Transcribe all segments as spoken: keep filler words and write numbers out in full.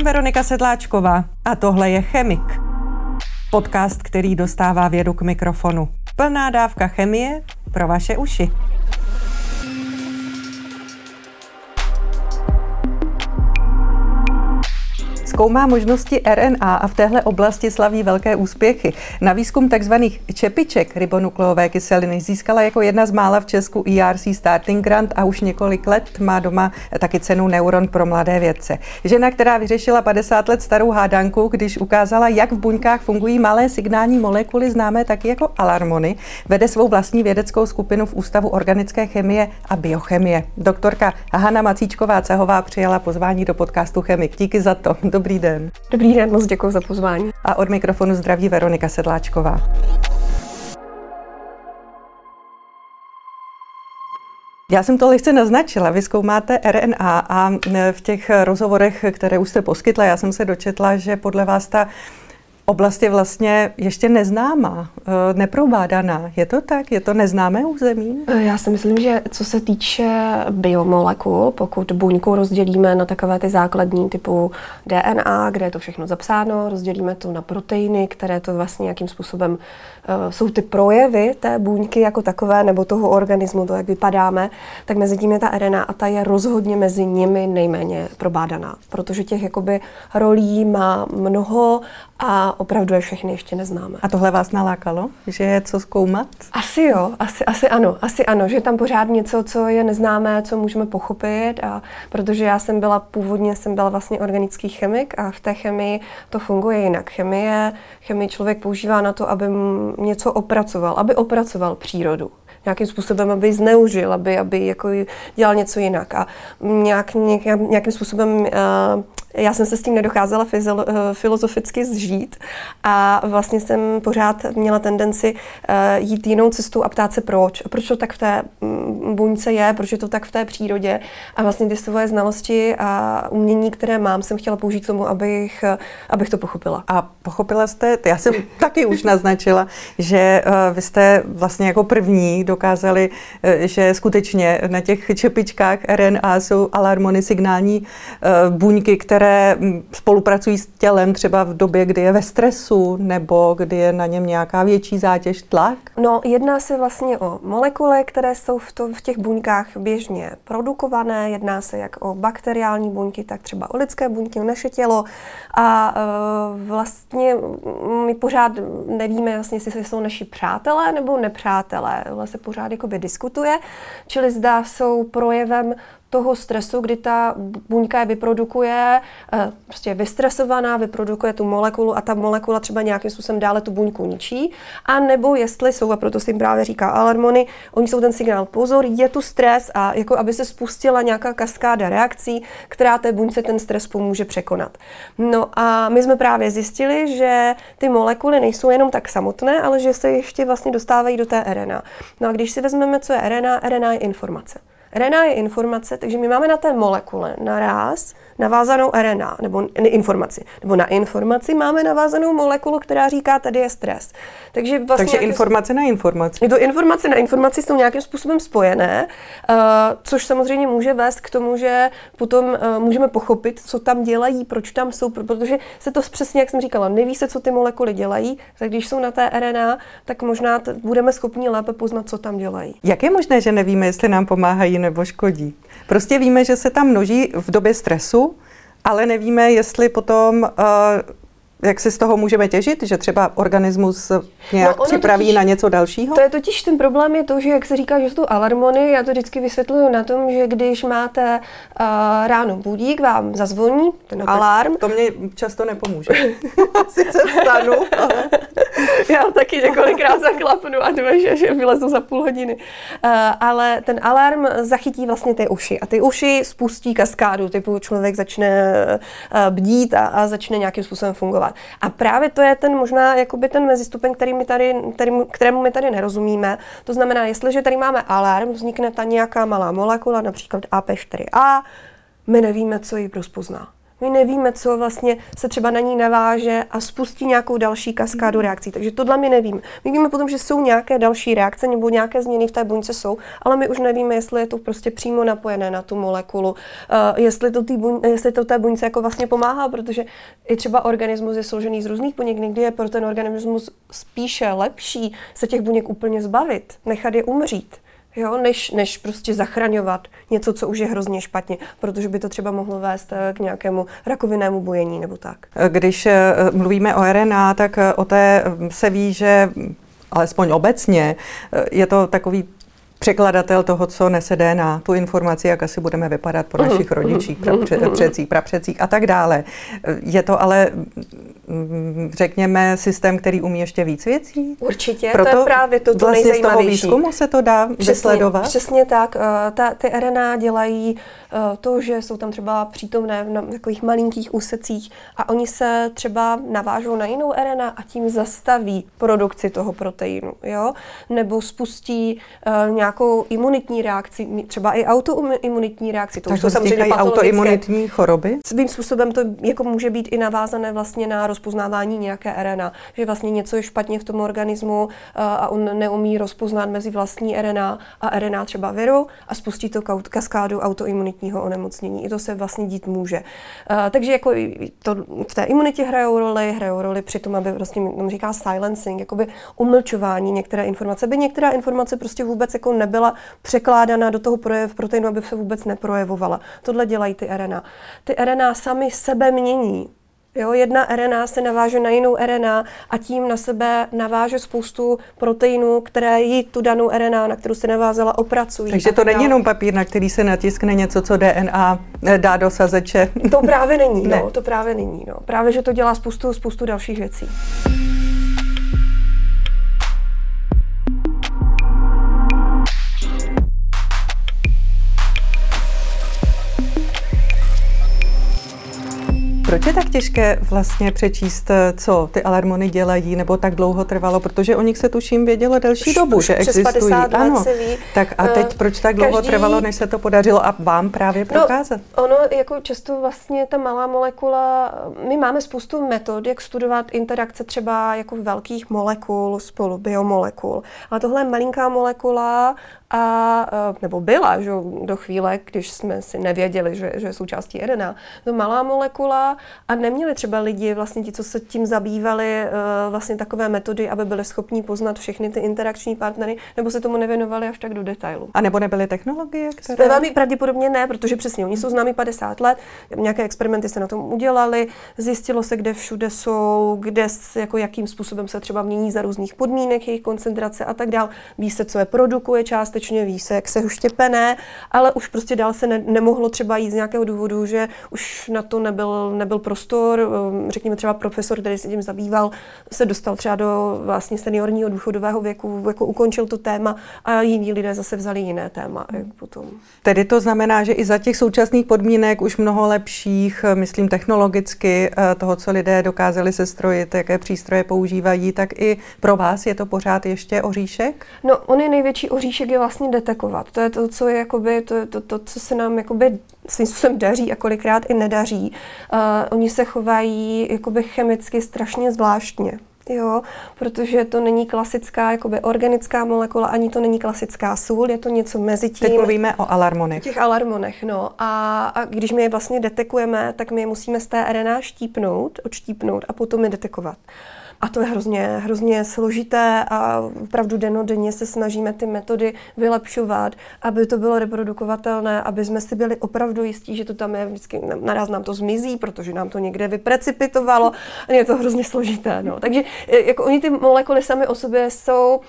Jsem Veronika Sedláčková a tohle je Chemik. Podcast, který dostává vědu k mikrofonu. Plná dávka chemie pro vaše uši. Zkoumá možnosti R N A a v téhle oblasti slaví velké úspěchy. Na výzkum tzv. Čepiček ribonukleové kyseliny získala jako jedna z mála v Česku I R C Starting Grant a už několik let má doma taky cenu Neuron pro mladé vědce. Žena, která vyřešila padesát let starou hádanku, když ukázala, jak v buňkách fungují malé signální molekuly známé taky jako alarmony, vede svou vlastní vědeckou skupinu v Ústavu organické chemie a biochemie. Doktorka Hana Macíčková Cahová přijala pozvání do podcastu Chemik. Díky za to. Dobrý Dobrý den. Dobrý den, moc děkuji za pozvání. A od mikrofonu zdraví Veronika Sedláčková. Já jsem to lehce naznačila, vy zkoumáte R N A a v těch rozhovorech, které už jste poskytla, já jsem se dočetla, že podle vás ta oblast je vlastně ještě neznámá, neprobádaná. Je to tak? Je to neznámé území? Já si myslím, že co se týče biomolekul, pokud buňku rozdělíme na takové ty základní typu D N A, kde je to všechno zapsáno, rozdělíme to na proteiny, které to vlastně nějakým způsobem jsou ty projevy té buňky jako takové, nebo toho organismu, to jak vypadáme, tak mezi tím je ta R N A a ta je rozhodně mezi nimi nejméně probádaná, protože těch jakoby rolí má mnoho a opravdu je všechny ještě neznáme. A tohle vás nalákalo, že je co zkoumat? Asi jo, asi, asi ano, asi ano, že je tam pořád něco, co je neznámé, co můžeme pochopit, a protože já jsem byla původně, jsem byla vlastně organický chemik a v té chemii to funguje jinak. Chemie, chemii člověk používá na to, aby něco opracoval, aby opracoval přírodu. Nějakým způsobem, aby ji zneužil, aby, aby jako dělal něco jinak. A nějak, nějak, nějakým způsobem uh, já jsem se s tím nedocházela fyzio, uh, filozoficky zžít a vlastně jsem pořád měla tendenci uh, jít jinou cestou a ptát se proč. A proč to tak v té buňce je, proč je to tak v té přírodě. A vlastně ty svoje znalosti a umění, které mám, jsem chtěla použít k tomu, abych, abych to pochopila. A pochopila jste, já jsem taky už naznačila, že uh, vy jste vlastně jako první dokázali, že skutečně na těch čepičkách R N A jsou alarmony, signální buňky, které spolupracují s tělem třeba v době, kdy je ve stresu nebo kdy je na něm nějaká větší zátěž, tlak? No, jedná se vlastně o molekuly, které jsou v, to, v těch buňkách běžně produkované. Jedná se jak o bakteriální buňky, tak třeba o lidské buňky, o naše tělo. A e, vlastně my pořád nevíme, vlastně, jestli jsou naši přátelé nebo nepřátelé. Vlastně pořád jakoby diskutuje, čili zda jsou projevem toho stresu, kdy ta buňka je vyprodukuje, prostě je vystresovaná, vyprodukuje tu molekulu a ta molekula třeba nějakým způsobem dále tu buňku ničí, a nebo jestli jsou, a proto se jim právě říká alarmony, oni jsou ten signál pozor, je tu stres a jako aby se spustila nějaká kaskáda reakcí, která té buňce ten stres pomůže překonat. No a my jsme právě zjistili, že ty molekuly nejsou jenom tak samotné, ale že se ještě vlastně dostávají do té R N A. No a když si vezmeme, co je R N A, R N A je informace. R N A je informace, takže my máme na té molekule naraz navázanou R N A, nebo informaci. Nebo na informaci máme navázanou molekulu, která říká, tady je stres. Takže, vlastně takže informace na informaci. To informace na informaci jsou nějakým způsobem spojené, uh, což samozřejmě může vést k tomu, že potom uh, můžeme pochopit, co tam dělají, proč tam jsou, protože se to přesně, jak jsem říkala, neví se, co ty molekuly dělají, tak když jsou na té R N A, tak možná t- budeme schopni lépe poznat, co tam dělají. Jak je možné, že nevíme, jestli nám pomáhají nebo škodí? Prostě víme, že se tam množí v době stresu, ale nevíme, jestli potom, uh, jak si z toho můžeme těžit, že třeba organismus nějak no připraví totiž na něco dalšího? To je totiž ten problém, je to, že jak se říká, že jsou alarmony, já to vždycky vysvětluju na tom, že když máte uh, ráno budík, vám zazvoní ten no, alarm. To mě často nepomůže. Sice vstanu, ale já taky několikrát zaklapnu a dveře, že vylezu za půl hodiny. Uh, ale ten alarm zachytí vlastně ty uši a ty uši spustí kaskádu, typu člověk začne uh, bdít a, a začne nějakým způsobem fungovat. A právě to je ten možná jakoby ten mezistupeň, který my tady, který, kterému my tady nerozumíme. To znamená, jestliže tady máme alarm, vznikne ta nějaká malá molekula, například A P čtyři A, my nevíme, co ji rozpozná. my nevíme, co vlastně se třeba na ní naváže a spustí nějakou další kaskádu reakcí. Takže tohle my nevíme. My víme potom, že jsou nějaké další reakce nebo nějaké změny v té buňce jsou, ale my už nevíme, jestli je to prostě přímo napojené na tu molekulu, uh, jestli, to buň, jestli to té buňce jako vlastně pomáhá, protože i třeba organismus je složený z různých buněk, někdy je pro ten organismus spíše lepší se těch buněk úplně zbavit, nechat je umřít. Jo, než, než prostě zachraňovat něco, co už je hrozně špatně, protože by to třeba mohlo vést k nějakému rakovinnému bujení nebo tak. Když mluvíme o R N A, tak o té se ví, že alespoň obecně je to takový překladatel toho, co nese D N A, tu informaci, jak asi budeme vypadat po našich rodičích, prapředcích, prapředcích a tak dále. Je to ale, řekněme, systém, který umí ještě víc věcí? Určitě, proto to je právě to, to vlastně nejzajímavější. Z toho výzkumu se to dá vysledovat? Přesně tak. Ta, ty R N A dělají to, že jsou tam třeba přítomné v takových malinkých úsecích a oni se třeba navážou na jinou R N A a tím zastaví produkci toho proteinu, jo? Nebo spustí nějak nějakou imunitní reakci, třeba i autoimunitní reakci. To tak jsou samozřejmě autoimunitní choroby? Svým způsobem to jako může být i navázané vlastně na rozpoznávání nějaké R N A, že vlastně něco je špatně v tom organismu a on neumí rozpoznat mezi vlastní R N A a R N A třeba viru a spustí to kaskádu autoimunitního onemocnění. I to se vlastně dít může. Takže jako to v té imunitě hrajou roli, hrajou roli při tom, aby vlastně, tam říká silencing, jakoby umlčování některé informace, by některá informace prostě vůbec jako nebyla překládána do toho projev, proteinu, aby se vůbec neprojevovala. Tohle dělají ty R N A. Ty R N A sami sebe mění. Jo, jedna R N A se naváže na jinou R N A a tím na sebe naváže spoustu proteinů, které jí tu danou R N A, na kterou se navázala, opracují. Takže to není jenom papír, na který se natiskne něco, co D N A dá do sazeče. To právě není, ne. no, to právě není, no. Právě, že to dělá spoustu, spoustu dalších věcí. Proč je tak těžké vlastně přečíst, co ty alarmony dělají, nebo tak dlouho trvalo, protože o nich se tuším vědělo delší dobu, už že existují. Ano. Tak a teď proč tak dlouho každý... trvalo, než se to podařilo a vám právě prokázat? No, ono jako často vlastně ta malá molekula, my máme spoustu metod, jak studovat interakce třeba jako velkých molekul spolu, biomolekul. Ale tohle je malinká molekula, a, nebo byla, že do chvíle, když jsme si nevěděli, že, že je součástí R N A, to malá molekula a neměli třeba lidi, vlastně ti, co se tím zabývali, vlastně takové metody, aby byli schopni poznat všechny ty interakční partnery, nebo se tomu nevěnovali až tak do detailu. A nebo nebyly technologie, které... Velmi pravděpodobně ne, protože přesně, oni jsou známi padesát let, nějaké experimenty se na tom udělali, zjistilo se, kde všude jsou, kde, jako jakým způsobem se třeba mění za různých podmínek, jejich koncentrace a tak dál. Ví se, co je produkuje část. Ví se, jak se uštěpené, ale už prostě dál se ne, nemohlo třeba jít z nějakého důvodu, že už na to nebyl, nebyl prostor. Řekněme třeba profesor, který se tím zabýval, se dostal třeba do vlastně seniorního důchodového věku, jako ukončil to téma a jiní lidé zase vzali jiné téma. Hmm. Potom. Tedy to znamená, že i za těch současných podmínek už mnoho lepších, myslím technologicky, toho, co lidé dokázali sestrojit, jaké přístroje používají, tak i pro vás je to pořád ještě oříšek? No, on je největší oříšek je vlastně detekovat. To je to, co je jakoby, to, to, to, co se nám jakoby svým způsobem daří a kolikrát i nedaří. Uh, oni se chovají jakoby chemicky strašně zvláštně. Jo, protože to není klasická jakoby organická molekula, ani to není klasická sůl, je to něco mezi tím. Teď mluvíme o alarmonech. Těch alarmonech, no. A, a když my je vlastně detekujeme, tak my je musíme z té R N A štípnout, odštípnout a potom je detekovat. A to je hrozně, hrozně složité a opravdu dennodenně se snažíme ty metody vylepšovat, aby to bylo reprodukovatelné, aby jsme si byli opravdu jistí, že to tam je, vždycky naraz nám to zmizí, protože nám to někde vyprecipitovalo. Je to hrozně složité. No. Takže jako oni ty molekuly sami o sobě jsou,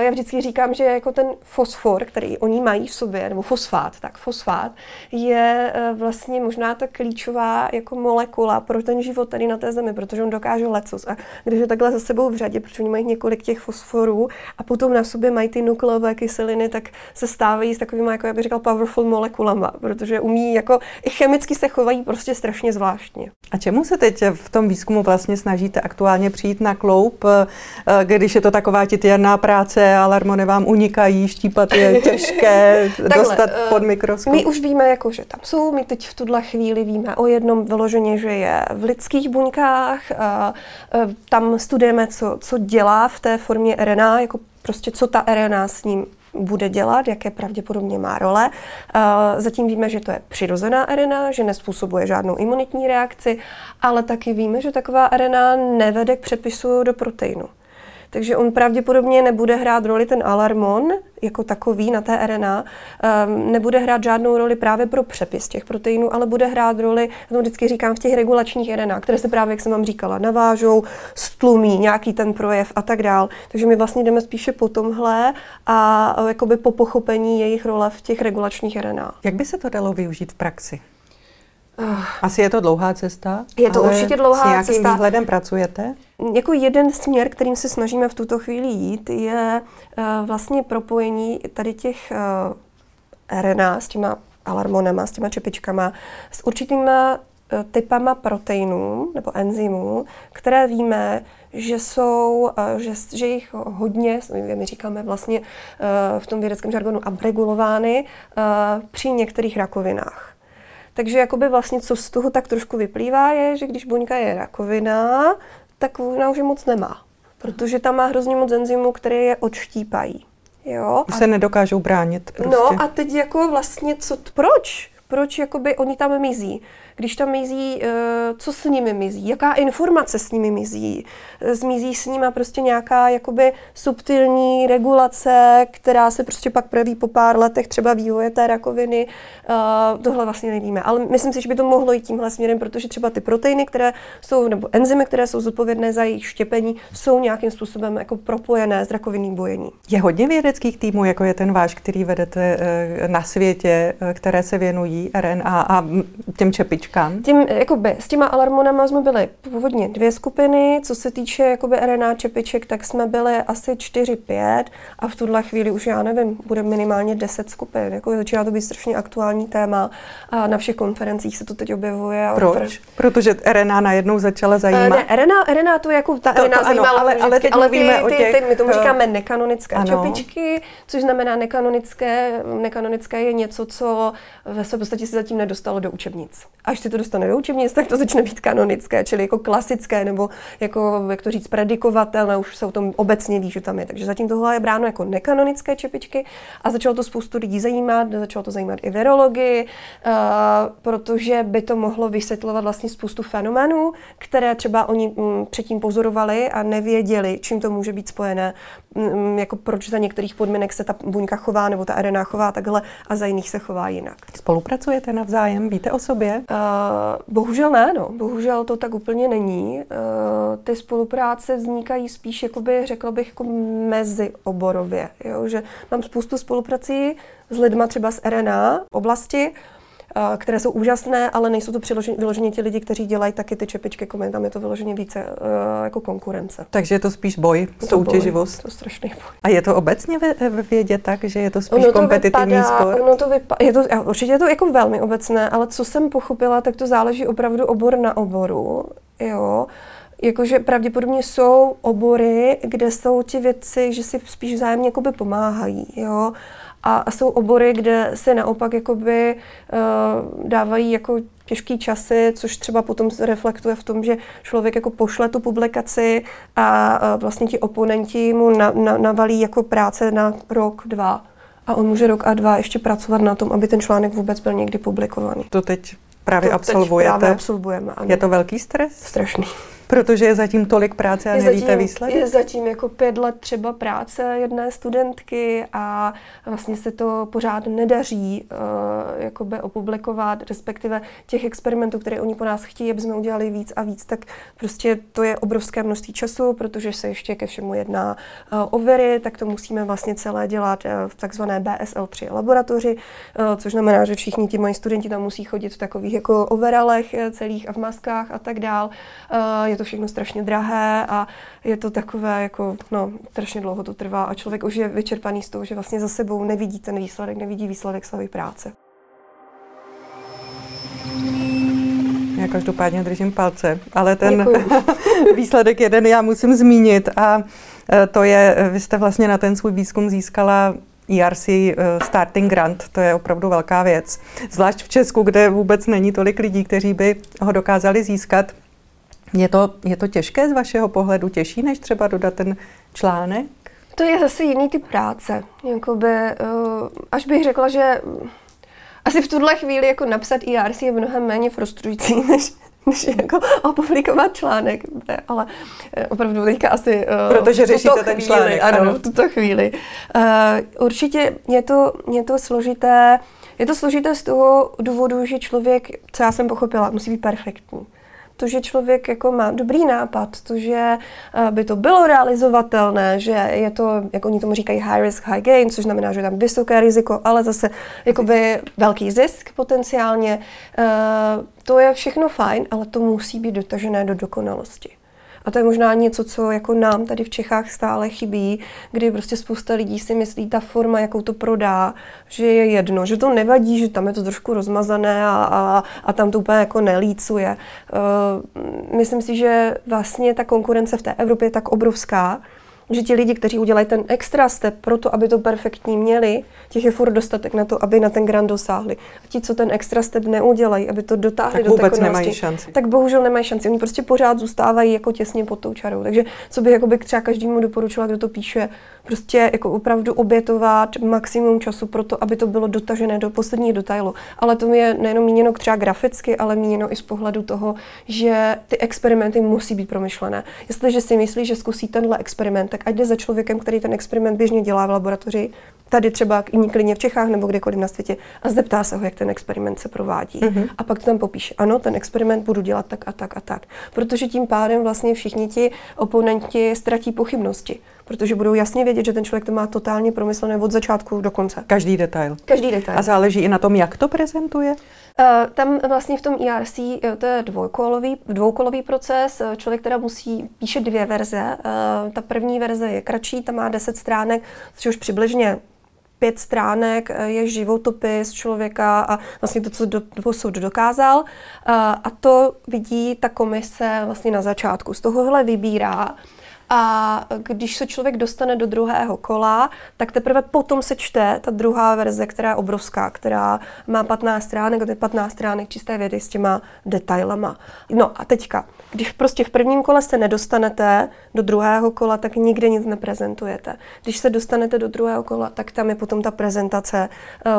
já vždycky říkám, že jako ten fosfor, který oni mají v sobě, nebo fosfát, tak fosfát, je vlastně možná ta klíčová jako molekula pro ten život tady na té zemi, protože on dokáže lecos. A když je takhle za sebou v řadě, protože oni mají několik těch fosforů a potom na sobě mají ty nukleové kyseliny, tak se stávají s takovými, jako já bych říkal, powerful molekulama, protože umí, jako i chemicky se chovají prostě strašně zvláštně. A čemu se teď v tom výzkumu vlastně snažíte aktuálně přijít na kloub, když je to taková titjerná práce, alarmony vám unikají, štípat je těžké, dostat pod mikroskop? My už víme, jako, že tam jsou, my teď v tuhle chvíli víme o jednom vyloženě, že je v lidských buňkách, tam studujeme, co, co dělá v té formě R N A, jako prostě co ta R N A s ním bude dělat, jaké pravděpodobně má role. Zatím víme, že to je přirozená R N A, že nezpůsobuje žádnou imunitní reakci, ale taky víme, že taková R N A nevede k přepisu do proteinu. Takže on pravděpodobně nebude hrát roli, ten alarmon jako takový na té R N A, nebude hrát žádnou roli právě pro přepis těch proteinů, ale bude hrát roli, já to vždycky říkám, v těch regulačních R N A, které se právě, jak jsem vám říkala, navážou, stlumí nějaký ten projev a tak dál. Takže my vlastně jdeme spíše po tomhle a jakoby po pochopení jejich role v těch regulačních R N A. Jak by se to dalo využít v praxi? Asi je to dlouhá cesta? Je to určitě dlouhá cesta. S nějakým výhledem pracujete? Jako jeden směr, kterým se snažíme v tuto chvíli jít, je uh, vlastně propojení tady těch uh, R N A s těma alarmonama, s těma čepičkama, s určitýma uh, typama proteinů nebo enzymů, které víme, že jsou, uh, že, že jich hodně, my říkáme vlastně uh, v tom vědeckém žargonu abregulovány uh, při některých rakovinách. Takže jakoby vlastně, co z toho tak trošku vyplývá, je, že když buňka je rakovina, tak ona už je moc nemá, protože tam má hrozně moc enzymů, které je odštípají. Jo? Už a se nedokážou bránit prostě. No a teď jako vlastně, co, proč? Proč jakoby oni tam mizí? Když tam mizí, co s nimi mizí? Jaká informace s nimi mizí? Zmizí s nima prostě nějaká jakoby subtilní regulace, která se prostě pak projeví po pár letech třeba vývoje té rakoviny. Tohle vlastně nevíme, ale myslím si, že by to mohlo jít tímhle směrem, protože třeba ty proteiny, které jsou, nebo enzymy, které jsou zodpovědné za jejich štěpení, jsou nějakým způsobem jako propojené s rakovinným bojením. Je hodně vědeckých týmů, jako je ten váš, který vedete na světě, které se věnují R N A a těm čepičkám? Tím, jakoby, s těma alarmonama jsme byli původně dvě skupiny. Co se týče jakoby R N A čepiček, tak jsme byli asi čtyři pět a v tuhle chvíli už, já nevím, bude minimálně deset skupin. Jako, začíná to být strašně aktuální téma a na všech konferencích se to teď objevuje. Proč? Odpr- Protože R N A najednou začala zajímat. Ne, R N A, R N A to jako ta to, R N A to, zajímala, ano, ale, ale teď ale mluvíme ty, o těch... Ty, ty, my tomu říkáme nekanonické ano. čepičky, což znamená nekanonické. Nekanonické je něco, co ve sebe v podstatě se zatím nedostalo do učebnic. Až si to dostane do učebnic, tak to začne být kanonické, čili jako klasické, nebo jako, jak to říct, predikovatelné, už se o tom obecně ví, že tam je. Takže zatím tohle je bráno jako nekanonické čepičky a začalo to spoustu lidí zajímat, začalo to zajímat i virologii, uh, protože by to mohlo vysvětlovat vlastně spoustu fenoménů, které třeba oni m, předtím pozorovali a nevěděli, čím to může být spojené, m, jako proč za některých podmínek se ta buňka chová, nebo ta R N A chová takhle a za jiných se chová jinak. Pracujete navzájem? Víte o sobě? Uh, bohužel ne, no. Bohužel to tak úplně není. Uh, ty spolupráce vznikají spíš, jakoby, řekla bych, jako mezioborově. Jo? Že mám spoustu spoluprací s lidma třeba z R N A oblasti, uh, které jsou úžasné, ale nejsou to přiložen, vyloženě ti lidi, kteří dělají taky ty čepičky, koment, tam je to vyloženě více uh, jako konkurence. Takže je to spíš boj, to soutěživost. Boj, to strašný boj. A je to obecně ve, ve vědě tak, že je to spíš ono to kompetitivní vypadá, sport? Ono to vypadá, je to, určitě je to jako velmi obecné, ale co jsem pochopila, tak to záleží opravdu obor na oboru, jo. Jakože pravděpodobně jsou obory, kde jsou ti vědci, že si spíš vzájemně jakoby pomáhají, jo. A jsou obory, kde se naopak jakoby, uh, dávají jako těžký časy, což třeba potom reflektuje v tom, že člověk jako pošle tu publikaci a uh, vlastně ti oponenti mu na, na, navalí jako práce na rok, dva. A on může rok a dva ještě pracovat na tom, aby ten článek vůbec byl někdy publikovaný. To teď právě to absolvujete? Teď právě absolvujeme, ano. Je to velký stres? Strašný. Protože je zatím tolik práce a je nevíte zatím, výsledek? Je zatím jako pět let třeba práce jedné studentky a vlastně se to pořád nedaří uh, jakoby opublikovat, respektive těch experimentů, které oni po nás chtějí, aby jsme udělali víc a víc, tak prostě to je obrovské množství času, protože se ještě ke všemu jedná uh, o viry, tak to musíme vlastně celé dělat uh, v takzvané B S L tři laboratoři, uh, což znamená, že všichni ti moji studenti tam musí chodit v takových jako overalech uh, celých a v maskách a tak dál. Uh, je to všechno strašně drahé a je to takové, jako, no, strašně dlouho to trvá a člověk už je vyčerpaný z toho, že vlastně za sebou nevidí ten výsledek, nevidí výsledek své práce. Já každopádně držím palce, ale ten výsledek jeden já musím zmínit a to je, vy jste vlastně na ten svůj výzkum získala I R C Starting Grant, to je opravdu velká věc, zvlášť v Česku, kde vůbec není tolik lidí, kteří by ho dokázali získat. Je to, je to těžké z vašeho pohledu, těžší než třeba dodat ten článek? To je zase jiný typ práce, jakoby, až bych řekla, že asi v tuhle chvíli jako napsat I R C je mnohem méně frustrující, než, než jako opublikovat článek, ne, ale opravdu teďka asi Protože uh, řešíte ten chvíli, článek, ano, ano, v tuto chvíli. Uh, určitě je to, je to složité, je to složité z toho důvodu, že člověk, co já jsem pochopila, musí být perfektní. To, že člověk jako má dobrý nápad, to, že by to bylo realizovatelné, že je to, jak oni tomu říkají, high risk, high gain, což znamená, že je tam vysoké riziko, ale zase jakoby velký zisk potenciálně. To je všechno fajn, ale to musí být dotažené do dokonalosti. A to je možná něco, co jako nám tady v Čechách stále chybí, kdy prostě spousta lidí si myslí, ta forma, jakou to prodá, že je jedno, že to nevadí, že tam je to trošku rozmazané a, a, a tam to úplně jako nelícuje. Uh, myslím si, že vlastně ta konkurence v té Evropě je tak obrovská, že ti lidi, kteří udělají ten extra step pro to, aby to perfektní měli, těch je furt dostatek na to, aby na ten grant dosáhli. A ti, co ten extra step neudělají, aby to dotáhli do dokonalosti, tak bohužel nemají šanci. Oni prostě pořád zůstávají jako těsně pod tou čarou. Takže co bych jakoby třeba každému doporučila, kdo to píše, prostě jako opravdu obětovat maximum času pro to, aby to bylo dotažené do posledního detailu. Ale to je nejenom míněno třeba graficky, ale míněno i z pohledu toho, že ty experimenty musí být promyšlené. Jestliže si myslí, že zkusí tenhle experiment, tak ať jde za člověkem, který ten experiment běžně dělá v laboratoři, tady třeba i klidně v Čechách nebo kdekoliv na světě, a zeptá se ho, jak ten experiment se provádí. Mm-hmm. A pak to tam popíše, ano, ten experiment budu dělat tak a tak a tak. Protože tím pádem vlastně všichni ti oponenti ztratí pochybnosti, protože budou jasně vědět, že ten člověk to má totálně promyslené od začátku do konce. Každý detail. Každý detail. A záleží i na tom, jak to prezentuje? Uh, tam vlastně v tom I R C to je dvoukolový, dvoukolový proces. Člověk teda musí píše dvě verze. Uh, ta první verze je kratší, ta má deset stránek, což už přibližně pět stránek je životopis člověka a vlastně to, co do, dosud dokázal. A, a to vidí ta komise vlastně na začátku. Z tohohle vybírá. A když se člověk dostane do druhého kola, tak teprve potom se čte ta druhá verze, která je obrovská, která má patnáct stránek, to je patnáct stránek čisté vědy s těma detailama. No a teďka, když prostě v prvním kole se nedostanete do druhého kola, tak nikde nic neprezentujete. Když se dostanete do druhého kola, tak tam je potom ta prezentace,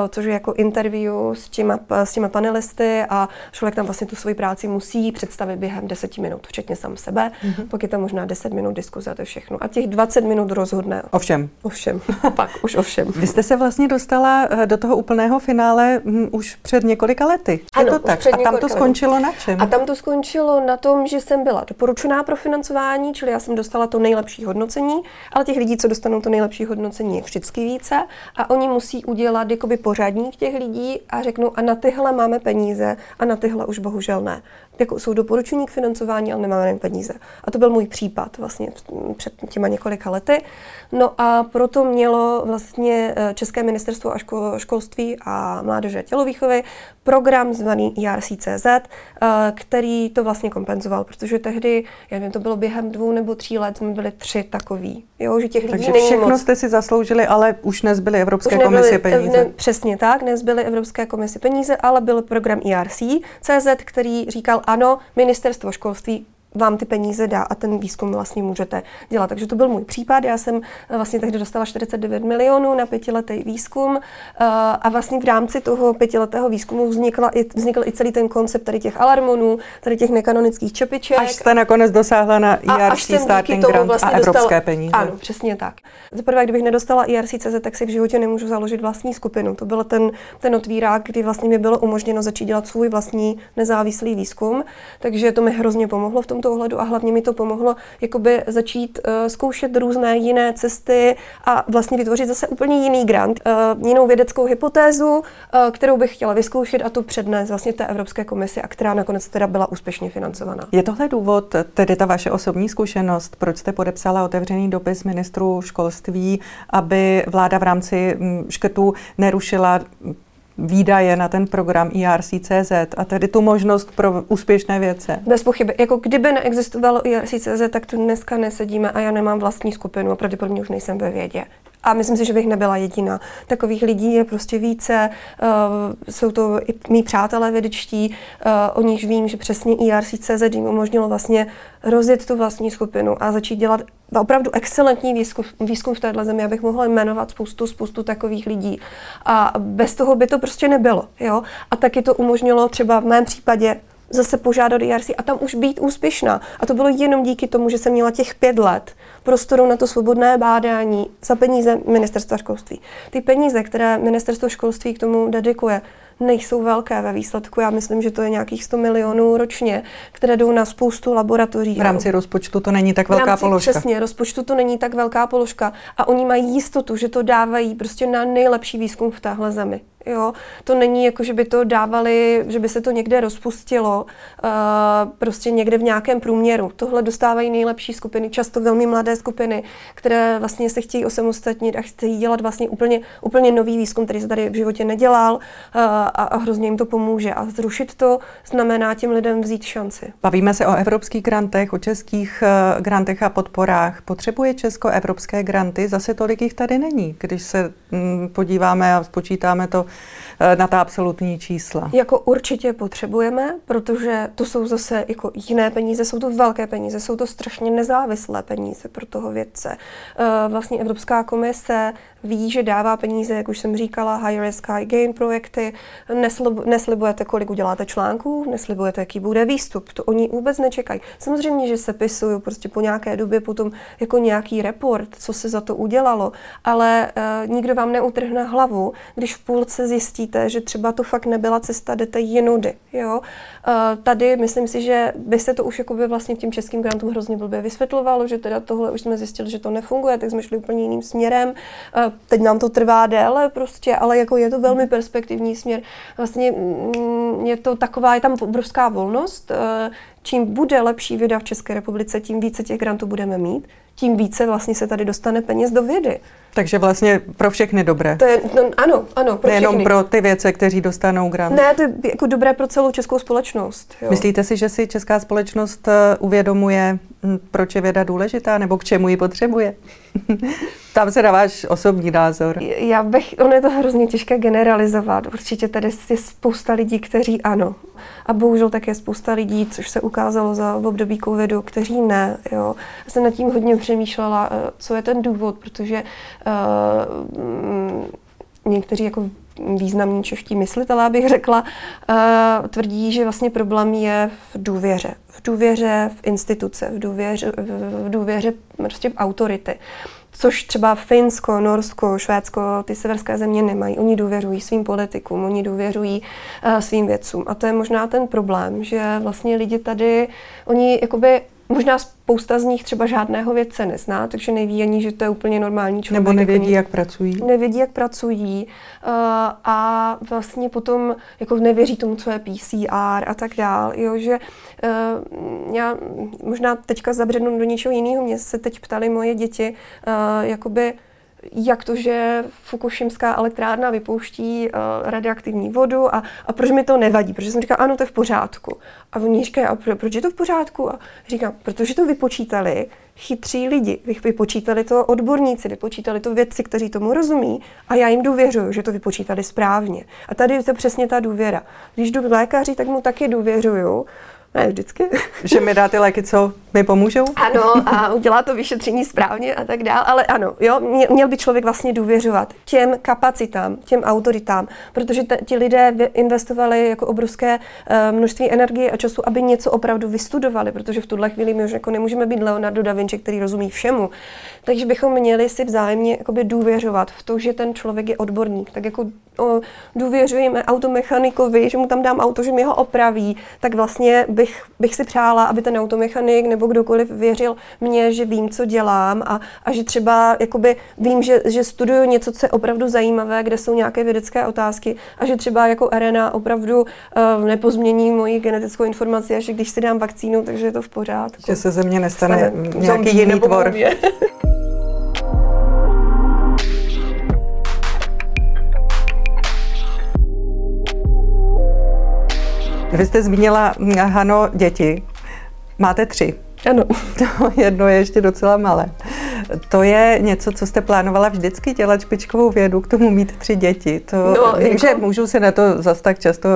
což je jako interview s těma, s těma panelisty a člověk tam vlastně tu svoji práci musí představit během deseti minut, včetně sám sebe, mm-hmm. Pak je tam možná deset minut diskuse. To všechno. A těch dvacet minut rozhodne. Ovšem. Ovšem. Pak už ovšem. Vy jste se vlastně dostala do toho úplného finále m, už před několika lety. Je ano, to tak. A tam to skončilo let. Na čem? A tam to skončilo na tom, že jsem byla doporučená pro financování, čili já jsem dostala to nejlepší hodnocení, ale těch lidí, co dostanou to nejlepší hodnocení, je vždycky více a oni musí udělat jakoby pořadník těch lidí a řeknou, a na tyhle máme peníze a na tyhle už bohužel ne. Jako jsou doporučení k financování, ale nemáme peníze. A to byl můj případ vlastně před těma několika lety. No a proto mělo vlastně České ministerstvo a ško- školství a mládeže a tělovýchovy program zvaný I A R C C Z, který to vlastně kompenzoval, protože tehdy, já nevím, to bylo během dvou nebo tří let, jsme byli tři takoví. Jo, že těch lidí Takže není všechno moc. Jste si zasloužili, ale už nezbyly Evropské už nebyly, komisi peníze. Ne, přesně tak, nezbyly Evropské komisi peníze, ale byl program I A R C C Z, který říkal, ano, ministerstvo školství vám ty peníze dá a ten výzkum vlastně můžete dělat. Takže to byl můj případ. Já jsem vlastně tehdy dostala čtyřicet devět milionů na pětiletý výzkum a vlastně v rámci toho pětiletého výzkumu vznikla i, vznikl i celý ten koncept tady těch alarmonů, tady těch nekanonických čepiček. Až jste nakonec dosáhla na I R C Starting Grant vlastně a evropské dostala peníze. Ano, přesně tak. Zaprvé, kdybych nedostala I R C C Z, tak si v životě nemůžu založit vlastní skupinu. To byl ten, ten otvírák, kdy vlastně mi bylo umožněno začít dělat svůj vlastní nezávislý výzkum. Takže to mi hrozně pomohlo v tom tomto ohledu a hlavně mi to pomohlo jakoby začít uh, zkoušet různé jiné cesty a vlastně vytvořit zase úplně jiný grant, uh, jinou vědeckou hypotézu, uh, kterou bych chtěla vyzkoušet a tu přednést vlastně té Evropské komisi, a která nakonec teda byla úspěšně financovaná. Je tohle důvod, tedy ta vaše osobní zkušenost, proč jste podepsala otevřený dopis ministru školství, aby vláda v rámci škrtů nerušila výdaje na ten program I A R C tečka C Z a tedy tu možnost pro úspěšné vědce? Bez pochyby. Jako kdyby neexistovalo I A R C tečka C Z, tak tu dneska nesedíme a já nemám vlastní skupinu a pravděpodobně už nejsem ve vědě. A myslím si, že bych nebyla jediná. Takových lidí je prostě více. Uh, jsou to i mý přátelé vědečtí, uh, o nich vím, že přesně I R C C Z jim umožnilo vlastně rozjet tu vlastní skupinu a začít dělat opravdu excelentní výzkum, výzkum v téhle zemi. Já bych mohla jmenovat spoustu, spoustu takových lidí. A bez toho by to prostě nebylo. Jo? A taky to umožnilo třeba v mém případě zase požádat I R C a tam už být úspěšná. A to bylo jenom díky tomu, že jsem měla těch pět let prostoru na to svobodné bádání za peníze ministerstva školství. Ty peníze, které ministerstvo školství k tomu dedikuje, nejsou velké ve výsledku. Já myslím, že to je nějakých sto milionů ročně, které jdou na spoustu laboratoří. V rámci rozpočtu to není tak velká v rámci, položka. Přesně, rozpočtu to není tak velká položka a oni mají jistotu, že to dávají prostě na nejlepší výzkum v téhle zemi. Jo? To není jako, že by to dávali, že by se to někde rozpustilo, uh, prostě někde v nějakém průměru. Tohle dostávají nejlepší skupiny, často velmi mladé skupiny, které vlastně se chtějí osamostatnit a chtějí dělat vlastně úplně, úplně nový výzkum, který se tady v životě nedělal, uh, a, a hrozně jim to pomůže. A zrušit to znamená těm lidem vzít šanci. Bavíme se o evropských grantech, o českých uh, grantech a podporách. Potřebuje Česko evropské granty? Zase tolik jich tady není, když se mm, podíváme a spočítáme to na ta absolutní čísla. Jako určitě potřebujeme, protože to jsou zase jako jiné peníze, jsou to velké peníze, jsou to strašně nezávislé peníze pro toho vědce. Vlastně Evropská komise ví, že dává peníze, jak už jsem říkala, high risk, high gain projekty. Neslibujete, kolik uděláte článků, neslibujete, jaký bude výstup. To oni vůbec nečekají. Samozřejmě, že se pisují prostě po nějaké době potom jako nějaký report, co se za to udělalo, ale uh, nikdo vám neutrhne hlavu, když v půlce zjistíte, že třeba to fakt nebyla cesta, jdete jinudy. Jo? Uh, tady myslím si, že by se to už jakoby vlastně tím českým grantům hrozně blbě vysvětlovalo, že teda tohle už jsme zjistili, že to nefunguje, tak jsme šli úplně jiným směrem. Uh, teď nám to trvá déle prostě, ale jako je to velmi perspektivní směr. Vlastně je to taková, je tam obrovská volnost. Čím bude lepší věda v České republice, tím více těch grantů budeme mít, tím více vlastně se tady dostane peněz do vědy. Takže vlastně pro všechny dobré. To je, no, ano, ano, pro nejenom všechny. Pro ty vědce, kteří dostanou grant. Ne, to je jako dobré pro celou českou společnost. Jo. Myslíte si, že si česká společnost uvědomuje, proč je věda důležitá, nebo k čemu ji potřebuje? Tam se na váš osobní názor. Já bych, ono je to hrozně těžké generalizovat. Určitě tady je spousta lidí, kteří ano. A bohužel také spousta lidí, což se ukázalo za v období covidu, kteří ne. Jo. Já jsem nad tím hodně přemýšlela, co je ten důvod, protože uh, někteří jako významní čeští myslitelé, bych řekla, uh, tvrdí, že vlastně problém je v důvěře. V důvěře v instituce, v důvěře, v důvěře prostě v autority. Což třeba Finsko, Norsko, Švédsko, ty severské země nemají. Oni důvěřují svým politikům, oni důvěřují uh, svým vědcům. A to je možná ten problém, že vlastně lidi tady, oni jakoby, možná spousta z nich třeba žádného vědce nezná, takže neví ani, že to je úplně normální člověk. Nebo nevědí, jako jak pracují. Nevědí, jak pracují uh, a vlastně potom jako nevěří tomu, co je P C R a tak dál. Jo, že uh, já možná teďka zabřednu do něčeho jiného. Mě se teď ptali moje děti, uh, jakoby, jak to, že Fukušimská elektrárna vypouští uh, radioaktivní vodu a, a proč mi to nevadí, protože jsem říkala, ano, to je v pořádku. A oni říkají, a pro, proč je to v pořádku? A říkám, protože to vypočítali chytří lidi, vypočítali to odborníci, vypočítali to vědci, kteří tomu rozumí a já jim důvěřuju, že to vypočítali správně. A tady je to přesně ta důvěra. Když jdu k lékaři, tak mu taky důvěřuju, ne vždycky. Že mi dá ty léky, co mi pomůžou? Ano, a udělá to vyšetření správně a tak dál, ale ano, jo, měl by člověk vlastně důvěřovat těm kapacitám, těm autoritám, protože t- ti lidé investovali jako obrovské uh, množství energie a času, aby něco opravdu vystudovali, protože v tuhle chvíli my už jako nemůžeme být Leonardo da Vinci, který rozumí všemu. Takže bychom měli si vzájemně jakoby důvěřovat v to, že ten člověk je odborník, tak jako důvěřujeme automechanikovi, že mu tam dám auto, že mi ho opraví, tak vlastně bych, bych si přála, aby ten automechanik nebo kdokoliv věřil mně, že vím, co dělám a, a že třeba jakoby vím, že, že studuju něco, co je opravdu zajímavé, kde jsou nějaké vědecké otázky a že třeba jako arena opravdu uh, nepozmění moji genetickou informaci a že když si dám vakcínu, takže je to v pořádku. Že se ze mě nestane Stane nějaký jiný tvor. Vy jste zmínila, Hano, děti. Máte tři. Ano. To jedno je ještě docela malé. To je něco, co jste plánovala vždycky dělat špičkovou vědu, k tomu mít tři děti. To, no, vím, jako... že mužů se na to zas tak často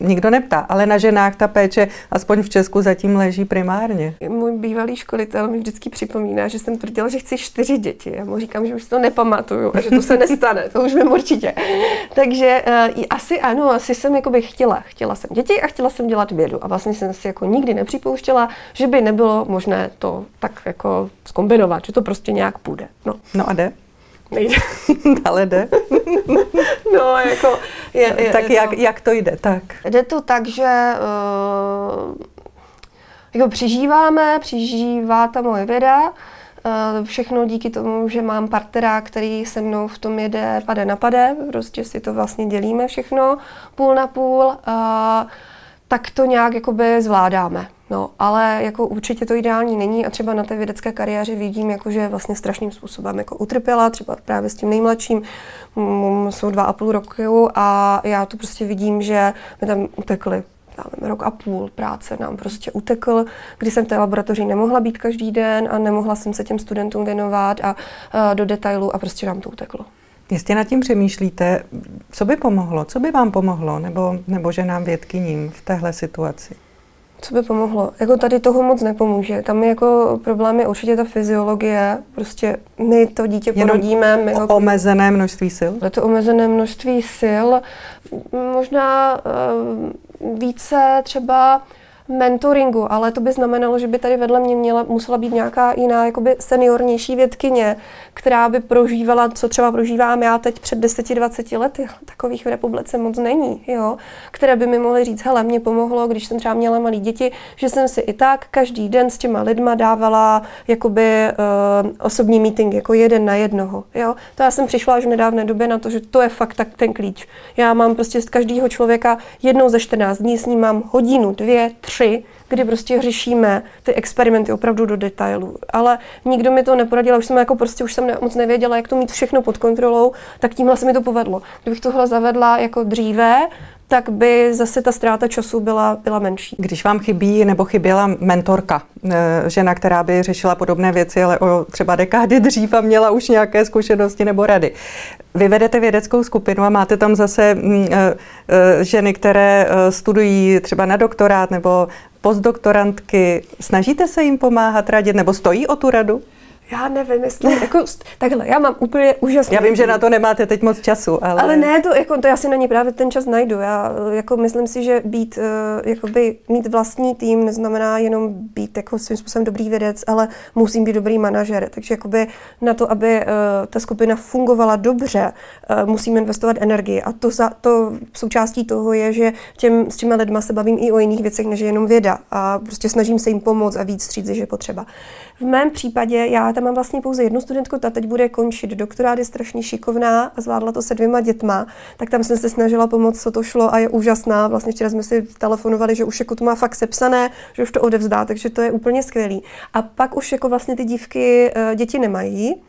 nikdo neptá, ale na ženách ta péče, aspoň v Česku, zatím leží primárně. Můj bývalý školitel mi vždycky připomíná, že jsem tvrdila, že chci čtyři děti. Já mu říkám, že už si to nepamatuju a že to se nestane, to už vím určitě. Takže uh, asi ano, asi jsem jakoby chtěla. Chtěla jsem děti a chtěla jsem dělat vědu. A vlastně jsem si jako nikdy nepřipouštěla, že by nebylo možné to tak jako zkombinovat, že to prostě nějak půjde. No, no a jde? Nejde. Ale jde? No, jako... Je, je, tak je jak, to, jak to jde? Tak. Jde to tak, že uh, jako přižíváme, přižívá ta moje věda. Uh, všechno díky tomu, že mám partnera, který se mnou v tom jede pade na pade. Prostě si to vlastně dělíme všechno půl na půl. Uh, tak to nějak jakoby zvládáme. No, ale jako určitě to ideální není a třeba na té vědecké kariéře vidím, jako, že vlastně strašným způsobem jako utrpěla, třeba právě s tím nejmladším, mm, jsou dva a půl roku a já to prostě vidím, že my tam utekli. Dáme rok a půl práce nám prostě utekl, kdy jsem v té laboratoři nemohla být každý den a nemohla jsem se těm studentům věnovat a, a do detailu a prostě nám to uteklo. Jestli nad tím přemýšlíte, co by pomohlo, co by vám pomohlo, nebo, nebo že nám vědkyním v téhle situaci? Co by pomohlo? Jako tady toho moc nepomůže. Tam je jako problém je určitě ta fyziologie. Prostě my to dítě porodíme. My ho... Omezené množství sil? Je to omezené množství sil. Možná uh, více třeba mentoringu, ale to by znamenalo, že by tady vedle mě měla, musela být nějaká jiná jakoby seniornější vědkyně, která by prožívala, co třeba prožívám já teď před deseti dvaceti lety, takových v republice moc není, jo, které by mi mohly říct, hele, mě pomohlo, když jsem třeba měla malé děti, že jsem si i tak každý den s těma lidma dávala jakoby uh, osobní meeting, jako jeden na jednoho, jo. To já jsem přišla až v nedávné době na to, že to je fakt tak ten klíč. Já mám prostě z každého člověka jednou za čtrnáct dní, s ním mám hodinu, dvě, tři, kdy prostě řešíme ty experimenty opravdu do detailu. Ale nikdo mi to neporadil, už jsem jako prostě už jsem ne, moc nevěděla, jak to mít všechno pod kontrolou, tak tímhle se mi to povedlo. Kdybych tohle zavedla jako dříve, tak by zase ta ztráta času byla, byla menší. Když vám chybí nebo chyběla mentorka, žena, která by řešila podobné věci, ale o třeba dekády dřív a měla už nějaké zkušenosti nebo rady. Vy vedete vědeckou skupinu a máte tam zase ženy, které studují třeba na doktorát nebo postdoktorantky. Snažíte se jim pomáhat, radit nebo stojí o tu radu? Já nevím, jestli, jako, takhle, já mám úplně úžasný. Já vím, že na to nemáte teď moc času, ale... Ale ne, to, jako, to já si na ně právě ten čas najdu. Já jako, myslím si, že být, jakoby, mít vlastní tým neznamená jenom být jako, svým způsobem dobrý vědec, ale musím být dobrý manažer. Takže jakoby, na to, aby uh, ta skupina fungovala dobře, uh, musím investovat energii. A to, za, to součástí toho je, že těm, s těma lidma se bavím i o jiných věcech, než je jenom věda. A prostě snažím se jim pomoct a víc stříct, že je potřeba. V mém případě já tam mám vlastně pouze jednu studentku, ta teď bude končit doktorát, je strašně šikovná a zvládla to se dvěma dětma, tak tam jsem se snažila pomoct, co to šlo a je úžasná. Vlastně včera jsme si telefonovali, že už jako to má fakt sepsané, že už to odevzdá, takže to je úplně skvělý. A pak už jako vlastně ty dívky děti nemají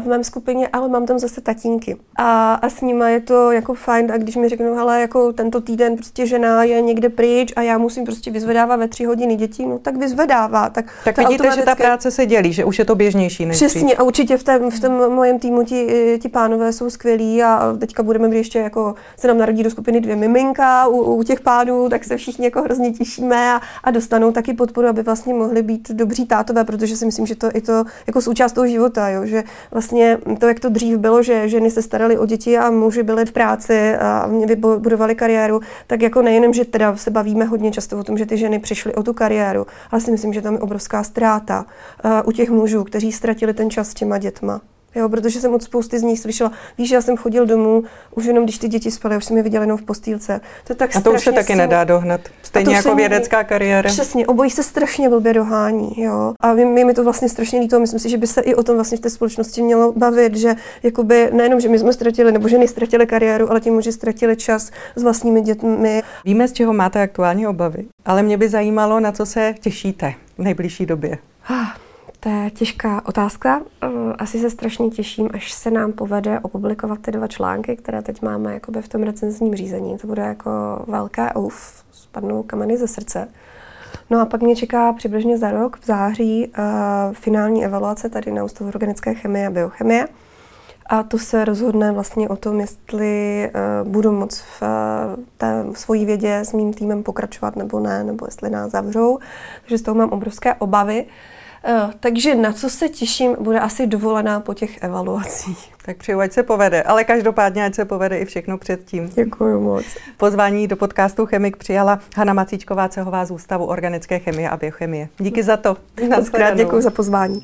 v mém skupině, ale mám tam zase tatínky. A, a s nima je to jako fajn, a když mi řeknou, hele, jako tento týden prostě žena je někde pryč a já musím prostě vyzvedávat ve tři hodiny dětí, no tak vyzvedává. Tak, tak ta vidíte, automatické... že ta práce se dělí, že už je to běžnější než přesně, dřív. A určitě v tém, v tém mojem týmu ti, ti pánové jsou skvělí a teďka budeme, když ještě jako se nám narodí do skupiny dvě miminka u, u těch pánů, tak se všichni jako hrozně těšíme a, a dostanou taky podporu, aby vlastně mohli být dobří tátové, protože si myslím, že to je to jako součást toho života, jo, že vlastně to, jak to dřív bylo, že ženy se staraly o děti a muži byli v práci a vybudovali kariéru, tak jako nejenom, že teda se bavíme hodně často o tom, že ty ženy přišly o tu kariéru, ale si myslím, že tam je obrovská ztráta uh, u těch mužů, kteří ztratili ten čas s těma dětma. Jo, protože jsem od spousty z nich slyšela, víš, já jsem chodil domů, už jenom když ty děti spaly, už jsem je viděl jenom v postýlce. To je tak a to už se taky sil... nedá dohnat, stejně jako vědecká kariéra. Přesně, obojí se strašně blbě dohání, jo. A my, my to vlastně strašně líto, myslím si, že by se i o tom vlastně v té společnosti mělo bavit, že jakoby nejenom, že my jsme ztratili, nebo ženy ztratili kariéru, ale ti muži ztratili čas s vlastními dětmi. Víme, z čeho máte aktuální obavy, ale mě by zajímalo, na co se těšíte v nejbližší době. To je těžká otázka. Asi se strašně těším, až se nám povede opublikovat ty dva články, které teď máme jakoby v tom recenzním řízení. To bude jako velká ouf, spadnou kameny ze srdce. No a pak mě čeká přibližně za rok, v září, uh, finální evaluace tady na Ústavu organické chemie a biochemie. A to se rozhodne vlastně o tom, jestli uh, budu moc v, uh, té, v svojí vědě s mým týmem pokračovat nebo ne, nebo jestli nás zavřou. Takže z toho mám obrovské obavy. Uh, takže na co se těším, bude asi dovolená po těch evaluacích. Tak přeju, ať se povede, ale každopádně, ať se povede i všechno předtím. Děkuji moc. Pozvání do podcastu Chemik přijala Hana Macíčková Cahová z Ústavu organické chemie a biochemie. Díky za to. Mockrát děkuji za pozvání.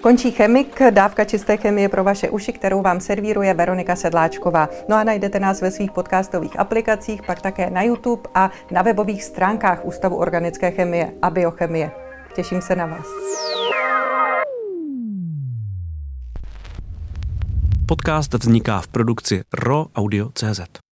Končí Chemik, dávka čisté chemie pro vaše uši, kterou vám servíruje Veronika Sedláčková. No a najdete nás ve svých podcastových aplikacích, pak také na YouTube a na webových stránkách Ústavu organické chemie a biochemie. Těším se na vás. Podcast vzniká v produkci R O audio tečka cé zet.